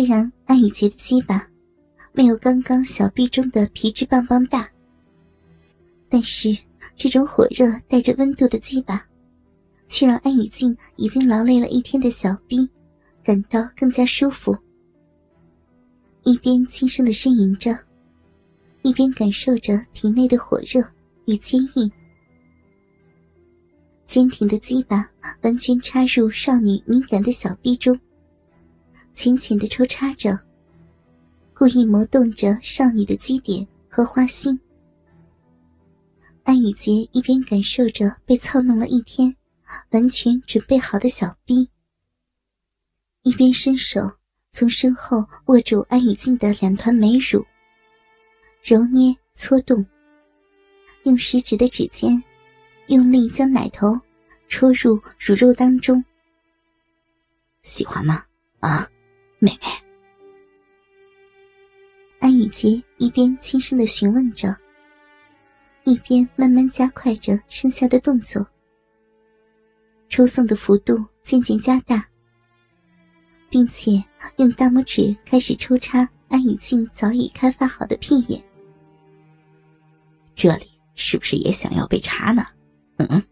虽然安以洁的鸡巴没有刚刚小臂中的皮质棒棒大，但是这种火热带着温度的鸡巴，却让安以静已经劳累了一天的小臂感到更加舒服。一边轻声的呻吟着，一边感受着体内的火热与坚硬。坚挺的鸡巴完全插入少女敏感的小臂中，浅浅的抽插着，故意磨动着少女的基点和花心。安雨洁一边感受着被操弄了一天完全准备好的小臂，一边伸手从身后握住安雨静的两团美乳，揉捏搓动，用食指的指尖用力将奶头戳入乳肉当中。喜欢吗？啊，妹妹。安雨洁一边轻声地询问着，一边慢慢加快着身下的动作，抽送的幅度渐渐加大，并且用大拇指开始抽插安雨静早已开发好的屁眼。这里是不是也想要被插呢？嗯。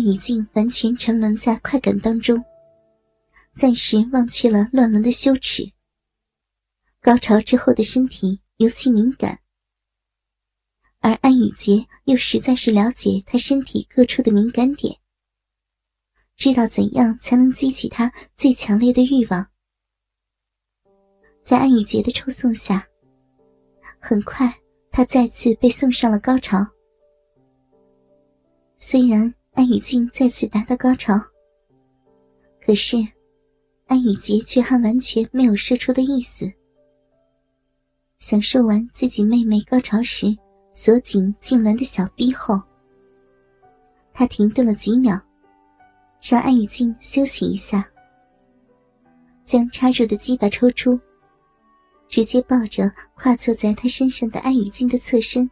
雨静完全沉沦在快感当中，暂时忘却了乱伦的羞耻。高潮之后的身体尤其敏感，而安雨洁又实在是了解她身体各处的敏感点，知道怎样才能激起她最强烈的欲望。在安雨洁的抽送下，很快她再次被送上了高潮。虽然安雨静再次达到高潮，可是安雨洁却还完全没有射出的意思。享受完自己妹妹高潮时锁紧痉挛的小逼后，她停顿了几秒，让安雨静休息一下，将插入的鸡巴抽出，直接抱着跨坐在她身上的安雨静的侧身，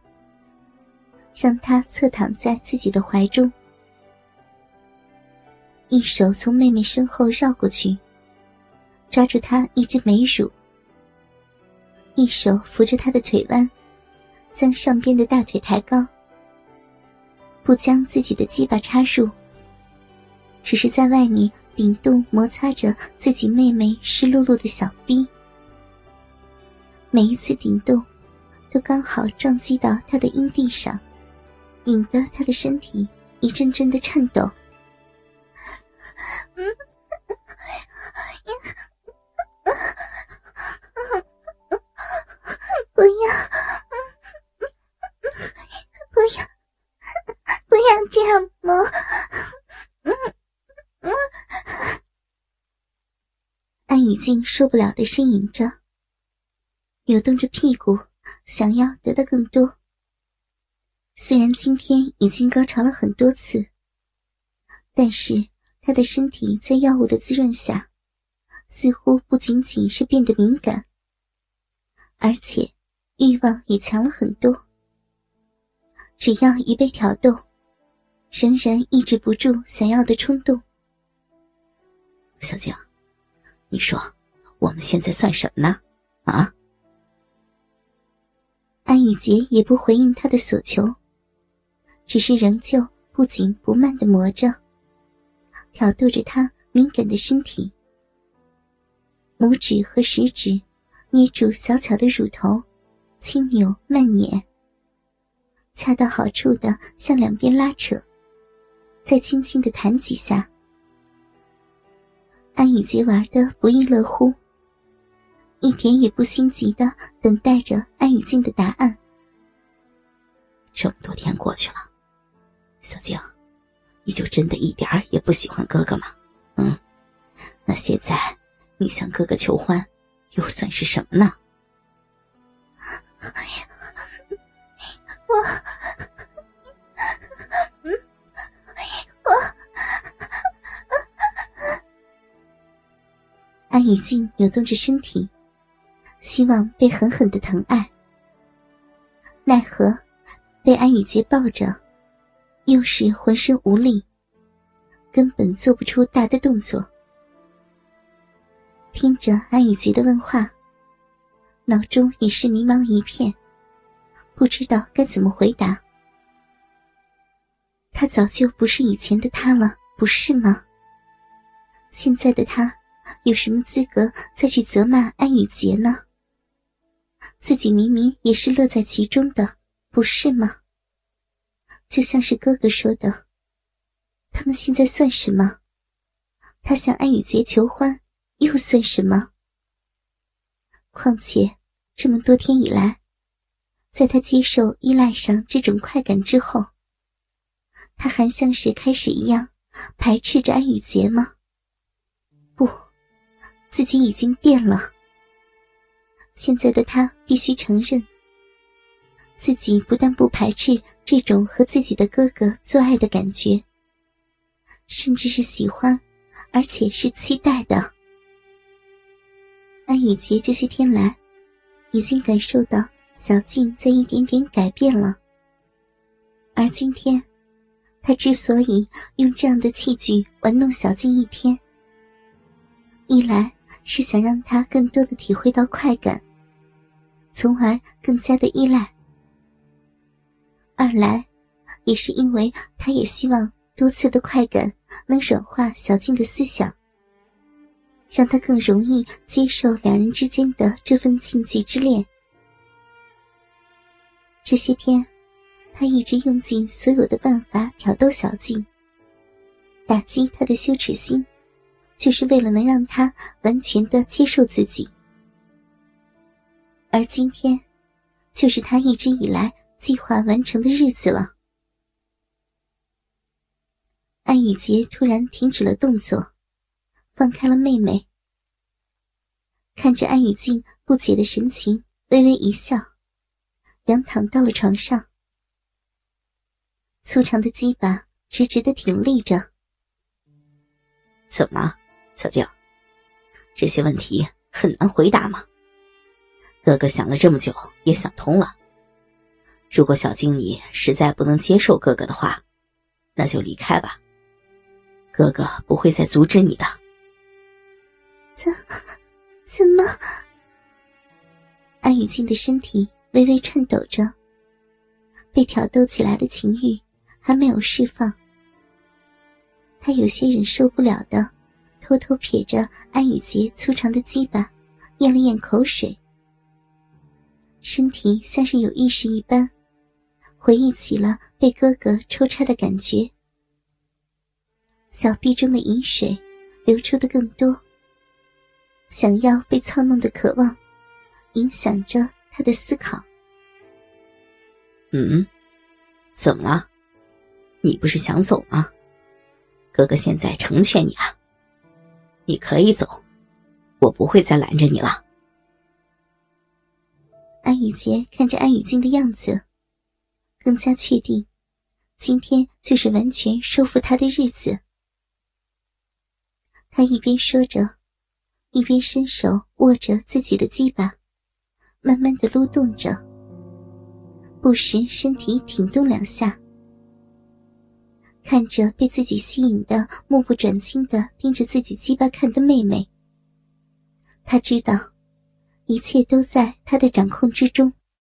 让她侧躺在自己的怀中，一手从妹妹身后绕过去，抓住她一只美乳，一手扶着她的腿弯，将上边的大腿抬高，不将自己的鸡巴插入，只是在外面顶动摩擦着自己妹妹湿漉漉的小逼。每一次顶动都刚好撞击到她的阴蒂上，引得她的身体一阵阵的颤抖。不要，不要，不要这样磨！安雨静受不了的呻吟着，扭动着屁股，想要得到更多。虽然今天已经高潮了很多次，但是她的身体在药物的滋润下，似乎不仅仅是变得敏感，而且欲望也强了很多。只要一被挑逗，仍然抑制不住想要的冲动。小静，你说我们现在算什么呢？啊？安雨洁也不回应她的所求，只是仍旧不紧不慢地磨着，挑逗着她敏感的身体，拇指和食指捏住小巧的乳头，轻扭慢捻，恰到好处的向两边拉扯，再轻轻的弹几下。安雨洁玩得不亦乐乎，一点也不心急的等待着安雨静的答案。这么多天过去了，小静，你就真的一点儿也不喜欢哥哥吗？嗯，那现在你向哥哥求欢又算是什么呢？安以静扭动着身体，希望被狠狠的疼爱，奈何被安以杰抱着，又是浑身无力，根本做不出大的动作。听着安以杰的问话，脑中已是迷茫一片，不知道该怎么回答。他早就不是以前的他了，不是吗？现在的他有什么资格再去责骂安以杰呢？自己明明也是乐在其中的，不是吗？就像是哥哥说的，他们现在算什么？他向安以杰求欢又算什么？况且这么多天以来，在他接受依赖上这种快感之后，他还像是开始一样排斥着安以杰吗？不，自己已经变了。现在的他必须承认，自己不但不排斥这种和自己的哥哥做爱的感觉，甚至是喜欢，而且是期待的。安以杰这些天来，已经感受到小静在一点点改变了。而今天，他之所以用这样的器具玩弄小静一天，一来是想让他更多的体会到快感，从而更加的依赖；二来也是因为他也希望多次的快感能软化小静的思想，让他更容易接受两人之间的这份禁忌之恋。这些天他一直用尽所有的办法挑逗小静，打击他的羞耻心，就是为了能让他完全的接受自己。而今天就是他一直以来计划完成的日子了。安以杰突然停止了动作，放开了妹妹，看着安以静不解的神情，微微一笑，仰躺到了床上。粗长的鸡巴直直的挺立着。怎么，小静，这些问题很难回答吗？哥哥想了这么久也想通了，如果小静你实在不能接受哥哥的话，那就离开吧，哥哥不会再阻止你的。怎么？安以静的身体微微颤抖着，被挑逗起来的情欲还没有释放，他有些忍受不了的，偷偷瞥着安以杰粗长的鸡巴，咽了咽口水，身体像是有意识一般，回忆起了被哥哥抽插的感觉。小臂中的饮水流出的更多，想要被操弄的渴望，影响着他的思考。怎么了？你不是想走吗？哥哥现在成全你啊，你可以走，我不会再拦着你了。安以杰看着安以静的样子，更加确定，今天就是完全收服他的日子。他一边说着，一边伸手握着自己的鸡巴，慢慢地撸动着，不时身体挺动两下。看着被自己吸引的目不转睛地盯着自己鸡巴看的妹妹，他知道一切都在他的掌控之中。